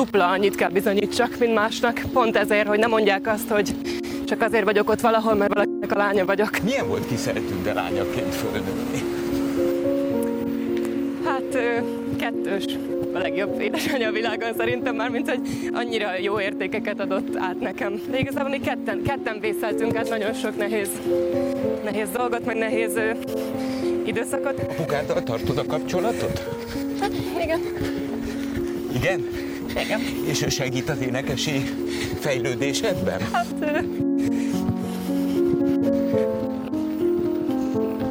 dupla annyit kell bizonyítsak, mint másnak. Pont ezért, hogy nem mondják azt, hogy csak azért vagyok ott valahol, mert valakinek a lánya vagyok. Milyen volt Kiszel Tünde lányaként fölnőni? Hát kettős. A legjobb édesanyja a világon szerintem, már mint hogy annyira jó értékeket adott át nekem. De igazából mi ketten vészeltünk át nagyon sok nehéz dolgot, meg nehéz időszakot. Apukáddal tartod a kapcsolatot? Hát, igen. Igen? Igen. És ő segít az énekesi fejlődésedben? Hát...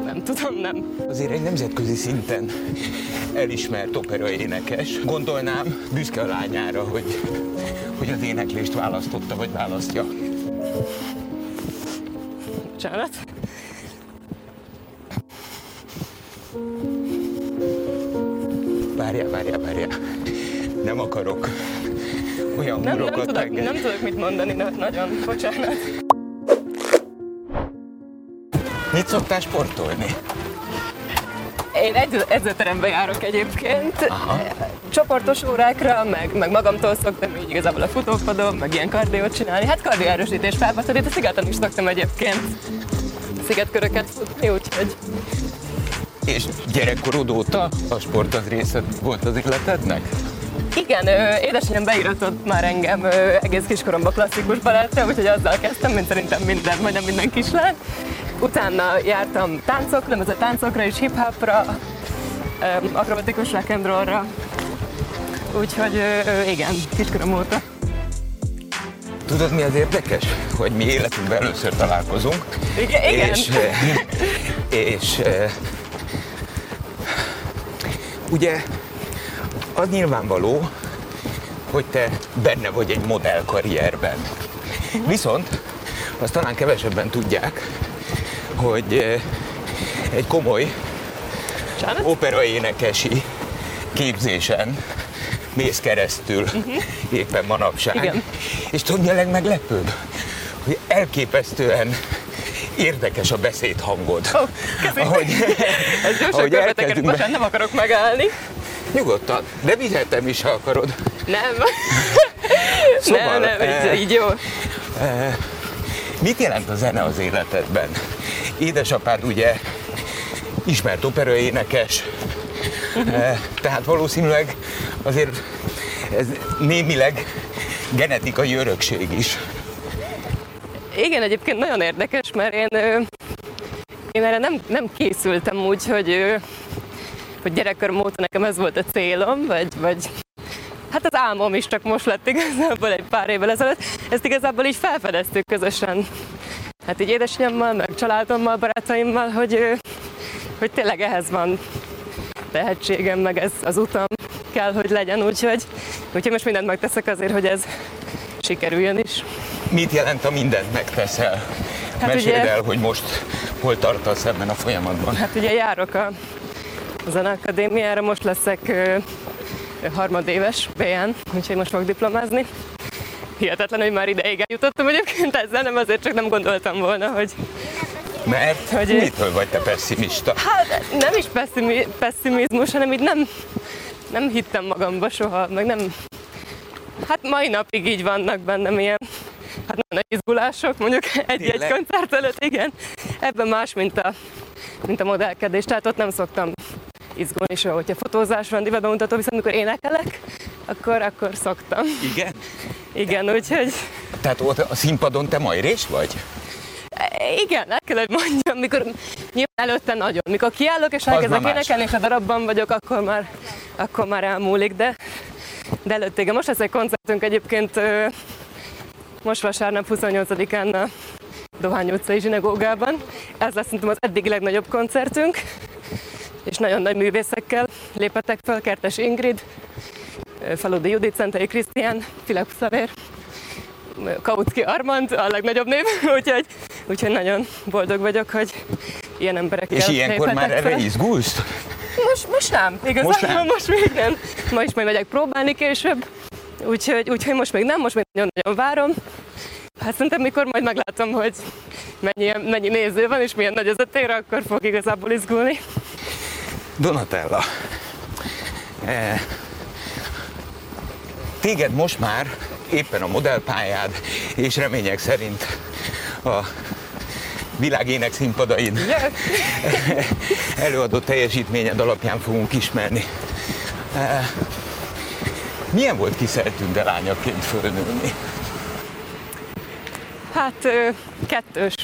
Nem tudom, nem. Azért egy nemzetközi szinten elismert operaénekes. Gondolnám, büszke a lányára, hogy az éneklést választotta, vagy választja. Bocsánat. Várjál. Nem akarok olyan hurokat engedni. Nem tudok mit mondani, de nagyon bocsánat. Mit szoktál sportolni? Én edzőterembe járok egyébként. Aha. Csoportos órákra, meg magamtól szoktam így igazából a futópadon, meg ilyen kardiót csinálni. Hát kardioerősítés, felbaszorít, a Szigeten is szoktam egyébként szigetköröket futni, úgyhogy... És gyerekkorod óta a sport az része volt az életednek? Igen, édesanyám beiratott már engem egész kiskoromban klasszikus balettre, úgyhogy azzal kezdtem, mint szerintem majdnem minden kislány. Utána jártam táncokra, ez a táncokra és hip-hopra, akrobatikus rock and rollra, úgyhogy igen, kiskorom óta. Tudod, mi az érdekes? Hogy mi életünkben először találkozunk. Igen. És ugye az nyilvánvaló, hogy te benne vagy egy modellkarrierben. Viszont azt talán kevesebben tudják, hogy egy komoly operaénekesi képzésen mész keresztül éppen manapság. Igen. És tudod, mi a legmeglepőbb? Hogy elképesztően érdekes a beszédhangod. Ahogy elkezdünk be... Most nem akarok megállni. Nyugodtan, de vihetem is, ha akarod. Nem. Szóval, nem, így jó. Mit jelent a zene az életedben? Édesapád ugye ismert operaénekes, tehát valószínűleg azért ez némileg genetikai örökség is. Igen, egyébként nagyon érdekes, mert én erre nem készültem úgy, hogy gyerekkorom óta nekem ez volt a célom, vagy hát az álmom is csak most lett igazából egy pár évvel ezelőtt. Ezt igazából így felfedeztük közösen. Hát így édesanyámmal, meg családommal, barátaimmal, hogy tényleg ehhez van tehetségem, meg ez az utam kell, hogy legyen, úgyhogy most mindent megteszek azért, hogy ez sikerüljön is. Mit jelent, ha mindent megteszel? Hát meséld el, hogy most hol tartasz ebben a folyamatban. Hát ugye járok a Zeneakadémiára, most leszek harmadéves BN, úgyhogy most fogok diplomázni. Hihetetlen, hogy már ideig eljutottam egyébként ezzel, nem azért, csak nem gondoltam volna, hogy... Mert? Hogy mitől vagy te pessimista? Hát nem is pessimizmus, hanem így nem hittem magamba soha, meg nem... Hát mai napig így vannak bennem ilyen, hát nagyon izgulások, mondjuk egy koncert előtt, igen. Ebben más, mint a modellkedés, tehát ott nem szoktam izgulni soha, hogyha fotózás van, divatbemutató, viszont amikor énekelek, akkor szoktam. Igen? Igen, úgyhogy... Tehát ott a színpadon te majrés vagy? Igen, el kell, hogy mondjam, mikor nyilván előtte nagyon. Mikor kiállok és elkezdek énekelni, és a darabban vagyok, akkor már elmúlik, de előtte igen. Most lesz egy koncertünk egyébként, most vasárnap 28-án a Dohány utcai zsinagógában. Ez lesz szerintem az eddig legnagyobb koncertünk, és nagyon nagy művészekkel léphetek fel, Kertes Ingrid, Faludi Judit, Szentai Krisztián, Filek Szavér, Kautsky Armand, a legnagyobb név, úgyhogy nagyon boldog vagyok, hogy ilyen emberekkel léphetek fel. És ilyenkor már erre izgulsz? Most nem, igazából most még nem. Ma is majd megyek próbálni később, úgyhogy most még nagyon-nagyon várom. Hát szerintem, mikor majd meglátom, hogy mennyi néző van és milyen nagy az a tér, akkor fog igazából izgulni. Donatella. Téged most már éppen a modellpályád, és remények szerint a világének színpadain előadott teljesítményed alapján fogunk ismerni. Milyen volt Kiszel Tünde lányaként fölnőni? Hát kettős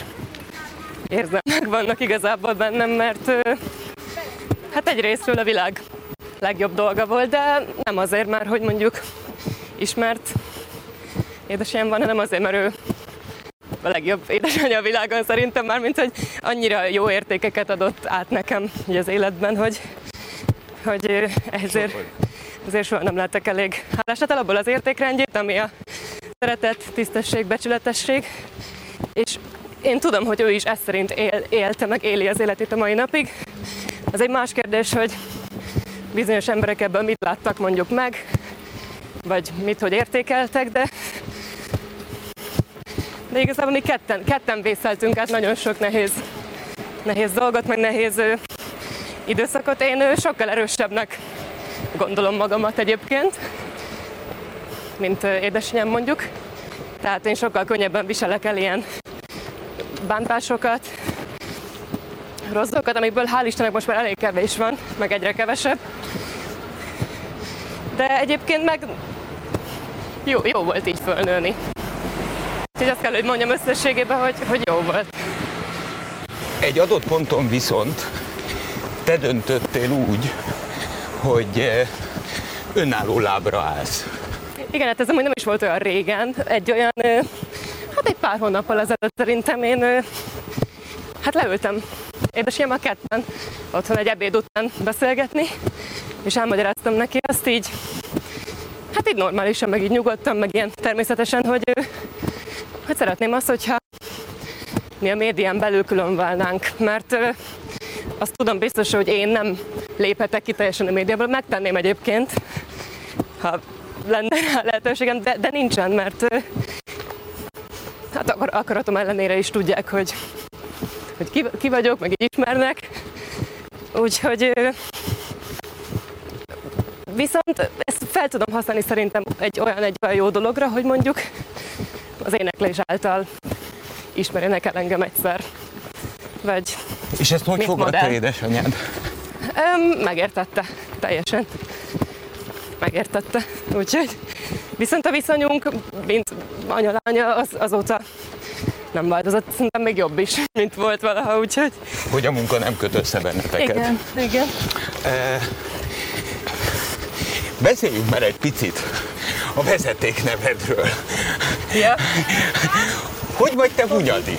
érzelmek vannak igazából bennem, mert hát egyrésztről a világ legjobb dolga volt, de nem azért már, hogy mondjuk ismert édesanyám van, hanem azért, mert ő a legjobb édesanyja a világon szerintem, mármint hogy annyira jó értékeket adott át nekem így az életben, hogy ezért soha nem lettek elég hálás. Hát abból az értékrendjét, ami a szeretet, tisztesség, becsületesség, és én tudom, hogy ő is ezt szerint élte, meg éli az életét a mai napig. Az egy más kérdés, hogy bizonyos emberek ebből mit láttak mondjuk meg, vagy mit, hogy értékeltek, de igazából mi ketten vészeltünk át nagyon sok nehéz dolgot, meg nehéz időszakot. Én sokkal erősebbnek gondolom magamat egyébként, mint édesanyám mondjuk. Tehát én sokkal könnyebben viselek el ilyen bántásokat, rossz dolgokat, amikből hál' Istennek most már elég kevés van, meg egyre kevesebb. De egyébként meg jó volt így fölnőni. Úgyhogy azt kell, hogy mondjam összességében, hogy jó volt. Egy adott ponton viszont te döntöttél úgy, hogy önálló lábra állsz. Igen, hát ez amúgy nem is volt olyan régen. Egy pár hónappal ezelőtt szerintem én leültem édesanyámmal ketten otthon egy ebéd után beszélgetni, és elmagyaráztam neki azt így, hát így normálisan, meg így nyugodtan, meg ilyen természetesen, hogy szeretném azt, hogyha mi a médián belül különválnánk, mert azt tudom biztos, hogy én nem léphetek ki teljesen a médiából, megtenném egyébként, ha lenne rá lehetőségem, de nincsen, mert hát akaratom ellenére is tudják, hogy ki vagyok, meg így ismernek, úgyhogy viszont ezt fel tudom használni szerintem egy olyan jó dologra, hogy mondjuk az éneklés által ismerjenek el engem egyszer. Vagy és ezt hogy fogadta édesanyád? Megértette, teljesen. Megértette, úgyhogy viszont a viszonyunk, mint anya-lánya, azóta nem változott, szerintem még jobb is, mint volt valaha, úgyhogy... Hogy a munka nem köt össze benneteket. Igen. Beszéljünk már egy picit a vezetéknevedről. Ja. Hogy vagy te Hunyadi?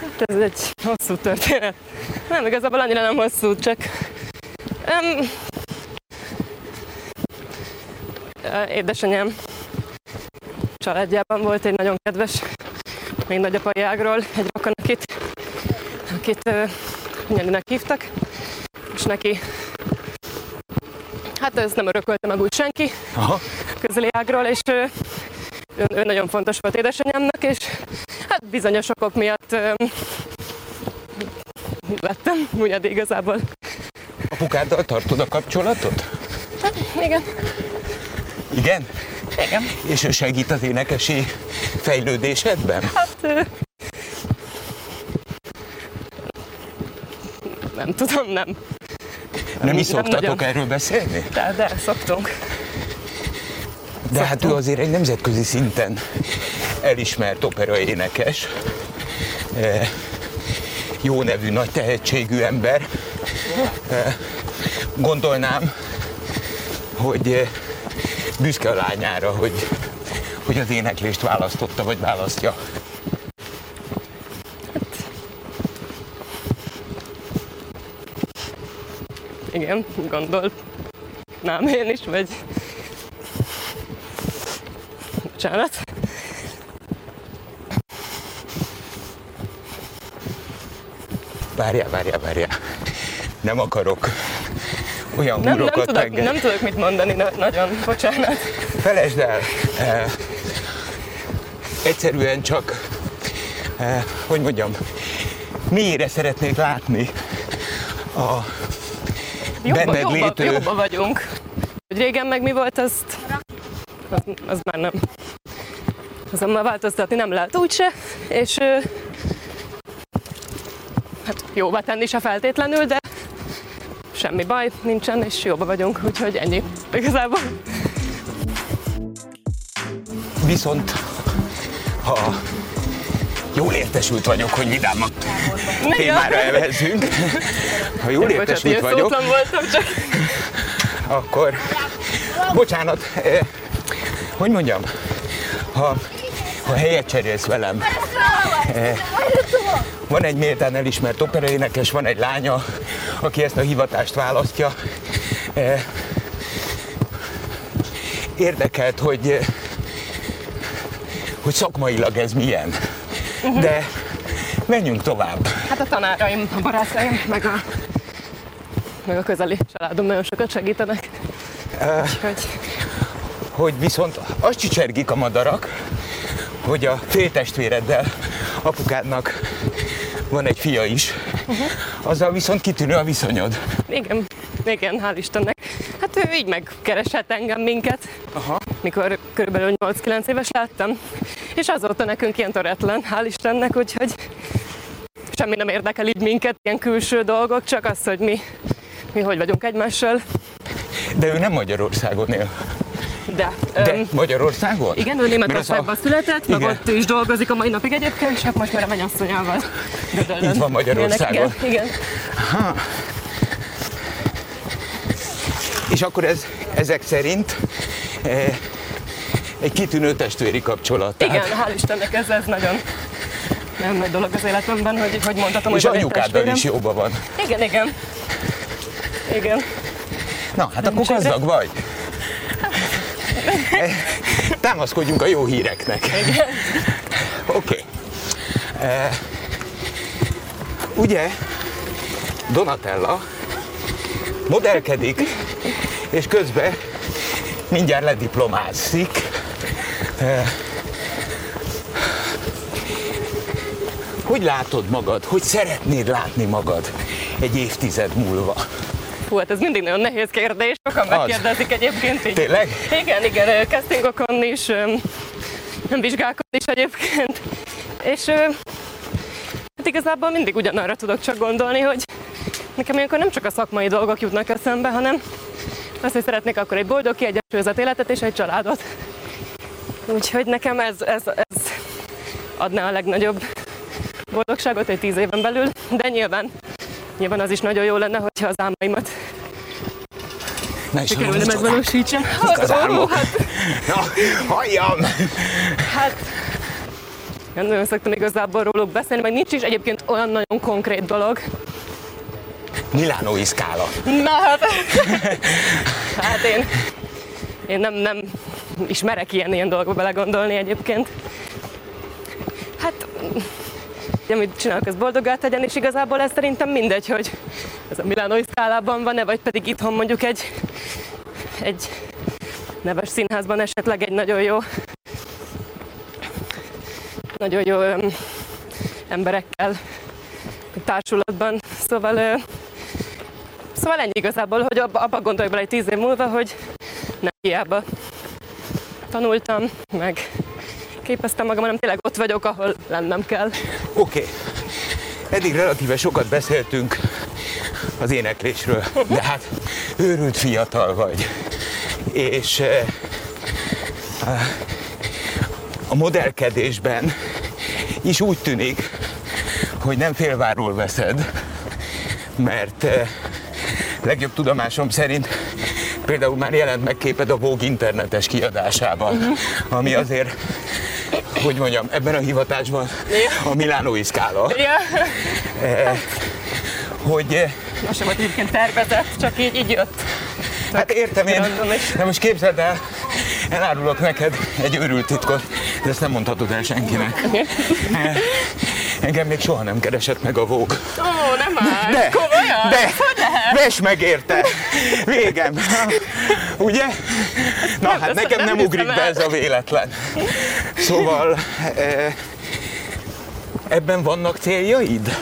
Hát ez egy hosszú történet. Nem, igazából annyira nem hosszú, csak... Édesanyám családjában volt egy nagyon kedves, még nagyapai ágról egy rokon, akit Hunyadinak hívtak, és neki, hát ezt nem örökölte meg úgy senki, aha, közeli ágról, és ő nagyon fontos volt édesanyámnak, és hát bizonyos okok miatt lettem Hunyadi igazából. Apukáddal tartod a kapcsolatot? Hát, igen. Igen? Igen. És ő segít az énekesi fejlődésedben? Hát... nem tudom, nem. Nem is szoktatok nem erről beszélni? De szoktunk. De hát ő azért egy nemzetközi szinten elismert operaénekes, jó nevű, nagy tehetségű ember. Gondolnám, hogy... büszke a lányára, hogy az éneklést választotta, vagy választja. Hát... igen, gondolnám én is, vagy... bocsánat. Várjál. Nem akarok. Olyan húrokat engedj. Nem tudok mit mondani, nagyon, bocsánat. Felejtsd el. Egyszerűen csak, mélyre szeretnék látni a benned létő... Jobban vagyunk. Régen meg mi volt, azt az már nem. Azon már változtatni nem lehet úgyse, és hát jóvá tenni se feltétlenül, de semmi baj nincsen, és jóba vagyunk, úgyhogy ennyi igazából. Viszont, ha jól értesült vagyok, hogy vidámabb témára elvezzünk, ha jól értesült vagyok, akkor, bocsánat, hogy mondjam, ha helyet cserélsz velem, van egy méltán elismert operaénekes, van egy lánya, aki ezt a hivatást választja. Érdekelt, hogy szakmailag ez milyen, de menjünk tovább. Hát a tanáraim, a barátaim, meg a közeli családom nagyon sokat segítenek. Hogy viszont azt csicsergik a madarak, hogy a féltestvéreddel, apukádnak van egy fia is, azzal viszont kitűnő a viszonyod. Igen, igen, hál' Istennek. Hát ő így megkeresett engem, minket, mikor körülbelül 8-9 éves láttam, és azóta nekünk ilyen töretlen, hál' Istennek, úgyhogy semmi nem érdekel így minket, ilyen külső dolgok, csak az, hogy mi hogy vagyunk egymással. De ő nem Magyarországon él. De Magyarországon? Igen, ő Németországban született, meg ott is dolgozik a mai napig egyébként, és hát most már a mennyasszonyával. Itt van Magyarországon. Igen. Ha. És akkor ezek szerint egy kitűnő testvéri kapcsolat. Igen, hál' Istennek ez nagyon nagy dolog az életemben, hogy mondhatom, és hogy van egy testvérem. És anyukáddal is jóban van. Igen, igen. Igen. Na, hát nem akkor gazdag vagy. Támaszkodjunk a jó híreknek. Oké. Okay. Ugye Donatella modellkedik, és közben mindjárt lediplomázik. Hogy látod magad? Hogy szeretnéd látni magad egy évtized múlva? Hú, hát ez mindig nagyon nehéz kérdés, sokan megkérdezik egyébként így. Tényleg? Igen, castingokon is, vizsgákon is egyébként. És hát igazából mindig ugyanarra tudok csak gondolni, hogy nekem ilyenkor nem csak a szakmai dolgok jutnak eszembe, hanem azt, hogy szeretnék akkor egy boldog, kiegyensúlyozott életet és egy családot. Úgyhogy nekem ez adná a legnagyobb boldogságot egy 10 éven belül, de nyilván az is nagyon jó lenne, hogyha az álmaimat sikerülne megvalósítsam. Mik az álmok? Na, halljam! Hát, nem nagyon szoktam igazából róluk beszélni, meg nincs is egyébként olyan nagyon konkrét dolog. Milánói Scala. Na hát én nem ismerek ilyen dolgokba belegondolni egyébként. Hát, amit csinálok, az boldoggá tegyen, és igazából ez szerintem mindegy, hogy ez a Milánói Scalában van-e, vagy pedig itthon mondjuk egy neves színházban esetleg egy nagyon jó emberekkel társulatban. Szóval ennyi igazából, hogy abba gondolj bele egy 10 év múlva, hogy nem hiába tanultam, meg képeztem magam, hanem tényleg ott vagyok, ahol lennem kell. Oké. Eddig relatíve sokat beszéltünk az éneklésről, de hát őrült fiatal vagy. És a modellkedésben is úgy tűnik, hogy nem félváról veszed, mert legjobb tudomásom szerint például már jelent meg képed a Vogue internetes kiadásában, ami azért, hogy mondjam, ebben a hivatásban a Milánói Scala. Hogy... Most sem volt egyébként tervezett, csak így jött. Hát értem én, de most képzeld el, elárulok neked egy őrült titkot, de ezt nem mondhatod el senkinek. Engem még soha nem keresett meg a Vogue. Ó, nem már! De! Komolyan? De! Vesz meg érte! Végem! Ugye? Na nem, hát nekem nem ugrik be ez a véletlen. Szóval... Ebben vannak céljaid?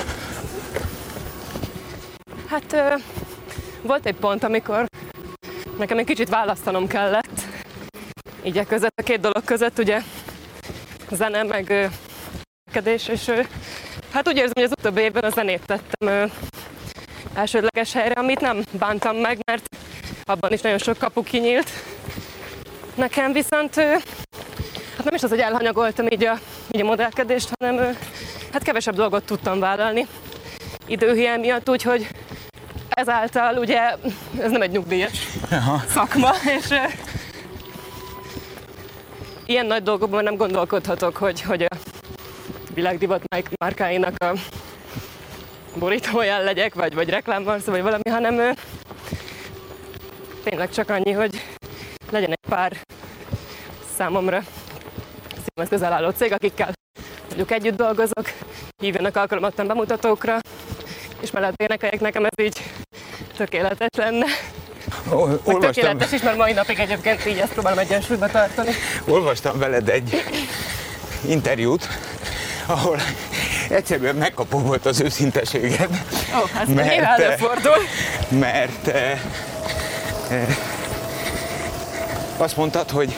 Hát... Volt egy pont, amikor nekem egy kicsit választanom kellett. így a két dolog között, ugye zene, meg kedés, és hát úgy érzem, hogy az utóbbi évben a zenét tettem elsődleges helyre, amit nem bántam meg, mert abban is nagyon sok kapu kinyílt. Nekem viszont, hát nem is az, hogy elhanyagoltam így a modellkedést, hanem hát kevesebb dolgot tudtam vállalni időhiány miatt, úgyhogy ezáltal ugye ez nem egy nyugdíjas szakma, és ilyen nagy dolgokban nem gondolkodhatok, hogy a világdivat márkáinak a borítóján legyek, vagy reklámban, vagy valami, hanem tényleg csak annyi, hogy legyen egy pár számomra szívemhez közel álló cég, akikkel mondjuk együtt dolgozok, hívjanak alkalomatlan bemutatókra, és mellett énekeljek, nekem ez így tökéletes lenne. Tökéletes is, mert mai napig egyébként így ezt próbálom egyensúlyba tartani. Olvastam veled egy interjút, ahol egyszerűen megkapó volt az őszinteséged. Ó, ez nyilván előfordul. Mert azt mondtad, hogy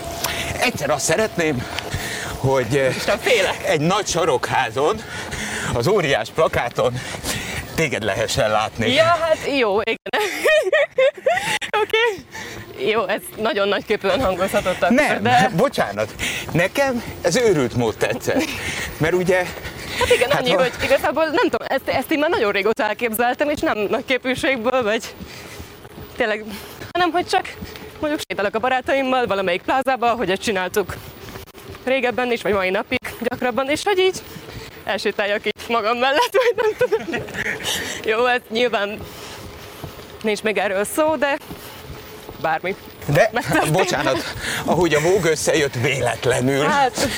egyszer azt szeretném, hogy egy nagy sarokházon, az óriás plakáton téged lehessen látni. Ja, hát jó, igen. Oké. Jó, ez nagyon nagyképűen hangozhatott akkor, nem, de... bocsánat. Nekem ez őrült mód tetszett. Mert ugye... Hát igen, annyi, hogy igazából nem tudom, ezt én már nagyon régóta elképzeltem, és nem nagyképűségből, vagy tényleg, hanem hogy csak mondjuk sétálok a barátaimmal valamelyik plázába, ahogy ezt csináltuk régebben is, vagy mai napig gyakrabban, és hogy így elsétáljak így magam mellett, vagy nem tudom. Jó, hát nyilván nincs még erről szó, de bármi. De, bocsánat, ahogy a Vogue összejött véletlenül. Hát...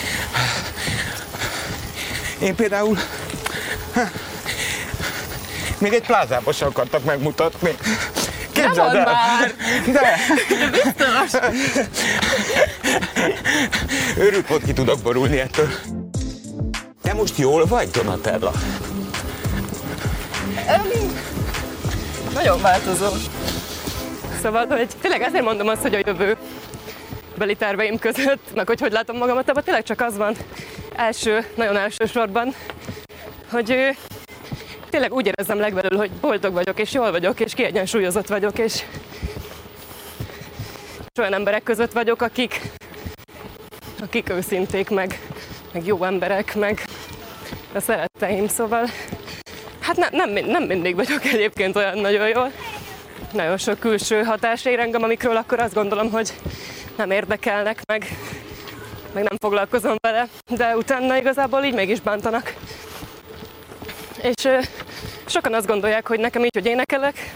Én például még egy plázába sem akartak megmutatni. Képzeld el! De biztos! Őrült volt, ki tudok borulni ettől. Te most jól vagy, Donatella? Nagyon változó. Szóval, hogy tényleg ezért mondom azt, hogy a jövőbeli terveim között, meg hogy látom magamat, abban tényleg csak az van nagyon elsősorban, hogy tényleg úgy érezzem legbelül, hogy boldog vagyok, és jól vagyok, és kiegyensúlyozott vagyok, és olyan emberek között vagyok, akik őszinték, meg jó emberek, meg a szeretteim, szóval hát nem mindig vagyok egyébként olyan nagyon jól. Nagyon sok külső hatás ér engem, amikről akkor azt gondolom, hogy nem érdekelnek, meg nem foglalkozom vele, de utána igazából így mégis bántanak. És sokan azt gondolják, hogy nekem így, hogy énekelek,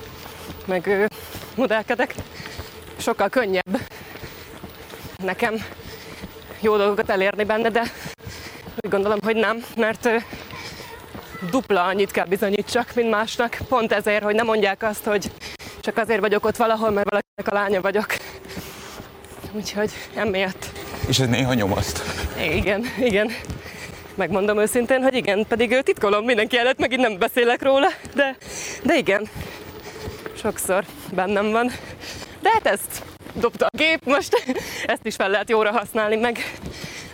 meg modellkedek, sokkal könnyebb nekem jó dolgokat elérni benne, de úgy gondolom, hogy nem, mert dupla annyit kell bizonyítsak, mint másnak, pont ezért, hogy nem mondják azt, hogy csak azért vagyok ott valahol, mert valakinek a lánya vagyok. Úgyhogy emiatt. És ez néha nyomaszt. Igen. Megmondom őszintén, hogy igen, pedig titkolom mindenki előtt, meg így nem beszélek róla, de igen, sokszor bennem van. De hát ezt dobta a gép, most ezt is fel lehet jóra használni, meg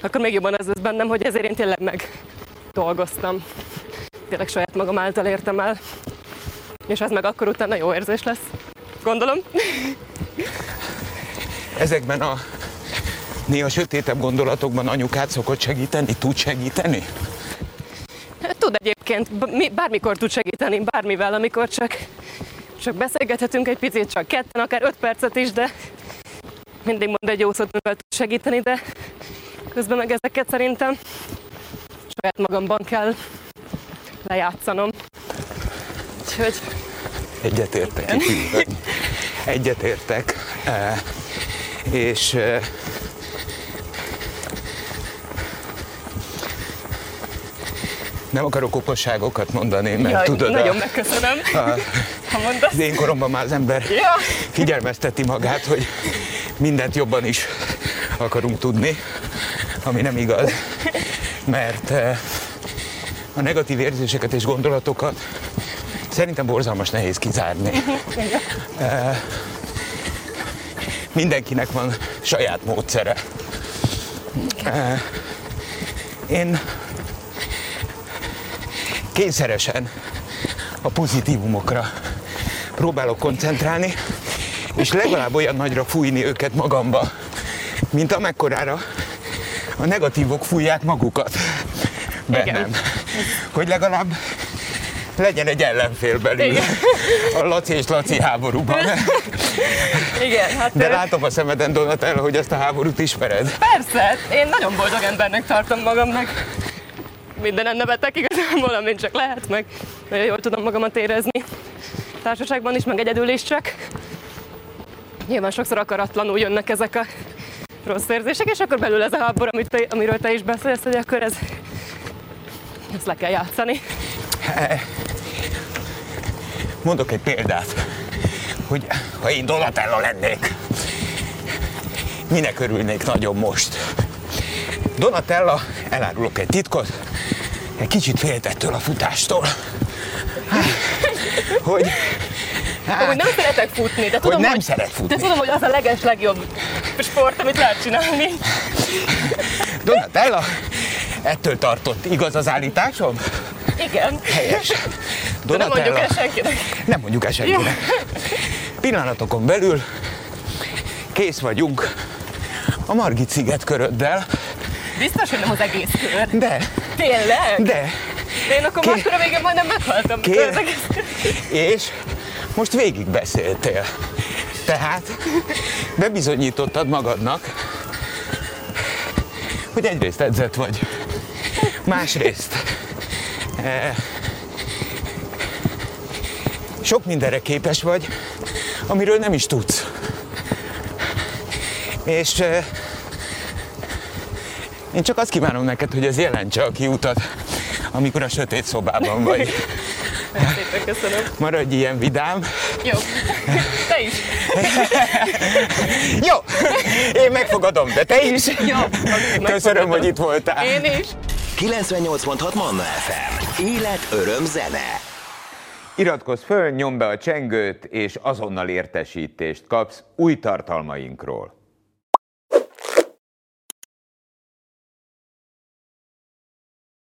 akkor még jobban az lesz bennem, hogy ezért én tényleg megdolgoztam. Tényleg saját magam által értem el, és ez meg akkor utána jó érzés lesz, gondolom. Ezekben a néha sötétebb gondolatokban anyukád szokott segíteni? Tud segíteni? Tud egyébként. Bármikor tud segíteni, bármivel, amikor csak beszélgethetünk egy picit, csak ketten, akár 5 percet is, de mindig mond egy jó szót, mivel tud segíteni, de közben meg ezeket szerintem saját magamban kell lejátszanom. Úgyhogy... Egyetértek. Egyetértek. És... Nem akarok okosságokat mondani, mert jaj, tudod, nagyon megköszönöm, ha mondasz. Az én koromban már az ember figyelmezteti magát, hogy mindent jobban is akarunk tudni, ami nem igaz, mert a negatív érzéseket és gondolatokat szerintem borzalmas nehéz kizárni. Mindenkinek van saját módszere. én kényszeresen a pozitívumokra próbálok koncentrálni, és legalább olyan nagyra fújni őket magamba, mint amekkorára a negatívok fújják magukat bennem. Igen. Hogy legalább legyen egy ellenfél belül. Igen. A Laci és Laci háborúban. Igen, hát de látom a szemeden, Donatella, hogy ezt a háborút ismered. Persze, én nagyon boldog embernek tartom magamnak. Mindenen nevetek igazából, amint csak lehet, meg jól tudom magamat érezni. Társaságban is, meg egyedül is csak. Nyilván sokszor akaratlanul jönnek ezek a rossz érzések, és akkor belül ez a háború, amiről te is beszélsz, hogy akkor ezt le kell játszani. Mondok egy példát, hogy ha én Donatella lennék, minek örülnék nagyon most? Donatella, elárulok egy titkot, egy kicsit félt ettől a futástól, hogy... Hogy nem szeretek futni, de tudom, hogy az a legeslegjobb sport, amit lehet csinálni. Donatella, ettől tartott. Igaz az állításom? Igen. Helyes. Donatella, nem mondjuk el senkinek. Nem mondjuk el senkinek. Pillanatokon belül kész vagyunk a Margit sziget köröddel. Biztos, hogy nem az egész kör? De. Tényleg? De. Én akkor már körül végén majdnem meghaltam. És most végig beszéltél. Tehát bebizonyítottad magadnak, hogy egyrészt edzett vagy, másrészt sok mindenre képes vagy, amiről nem is tudsz. És én csak azt kívánom neked, hogy ez jelentse a kiutat, amikor a sötét szobában vagy. Szépen köszönöm. Maradj ilyen vidám. Jó. Te is. Jó. Én megfogadom, de te is. Jó. Köszönöm, hogy itt voltál. Én is. 98.6 Manna FM. Élet, öröm, zene. Iratkozz föl, nyomd be a csengőt, és azonnal értesítést kapsz új tartalmainkról.